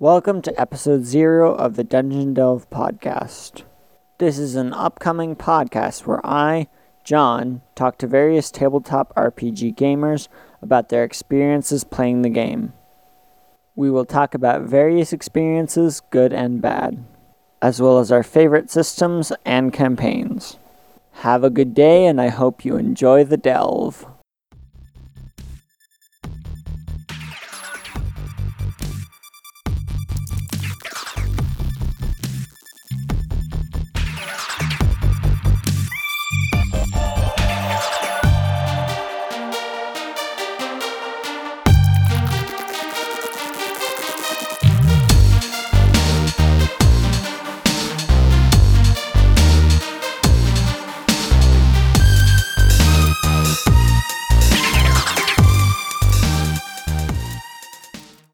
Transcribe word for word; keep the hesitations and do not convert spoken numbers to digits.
Welcome to episode zero of the Dungeon Delve podcast. This is an upcoming podcast where I, John, talk to various tabletop R P G gamers about their experiences playing the game. We will talk about various experiences, good and bad, as well as our favorite systems and campaigns. Have a good day, and I hope you enjoy the delve.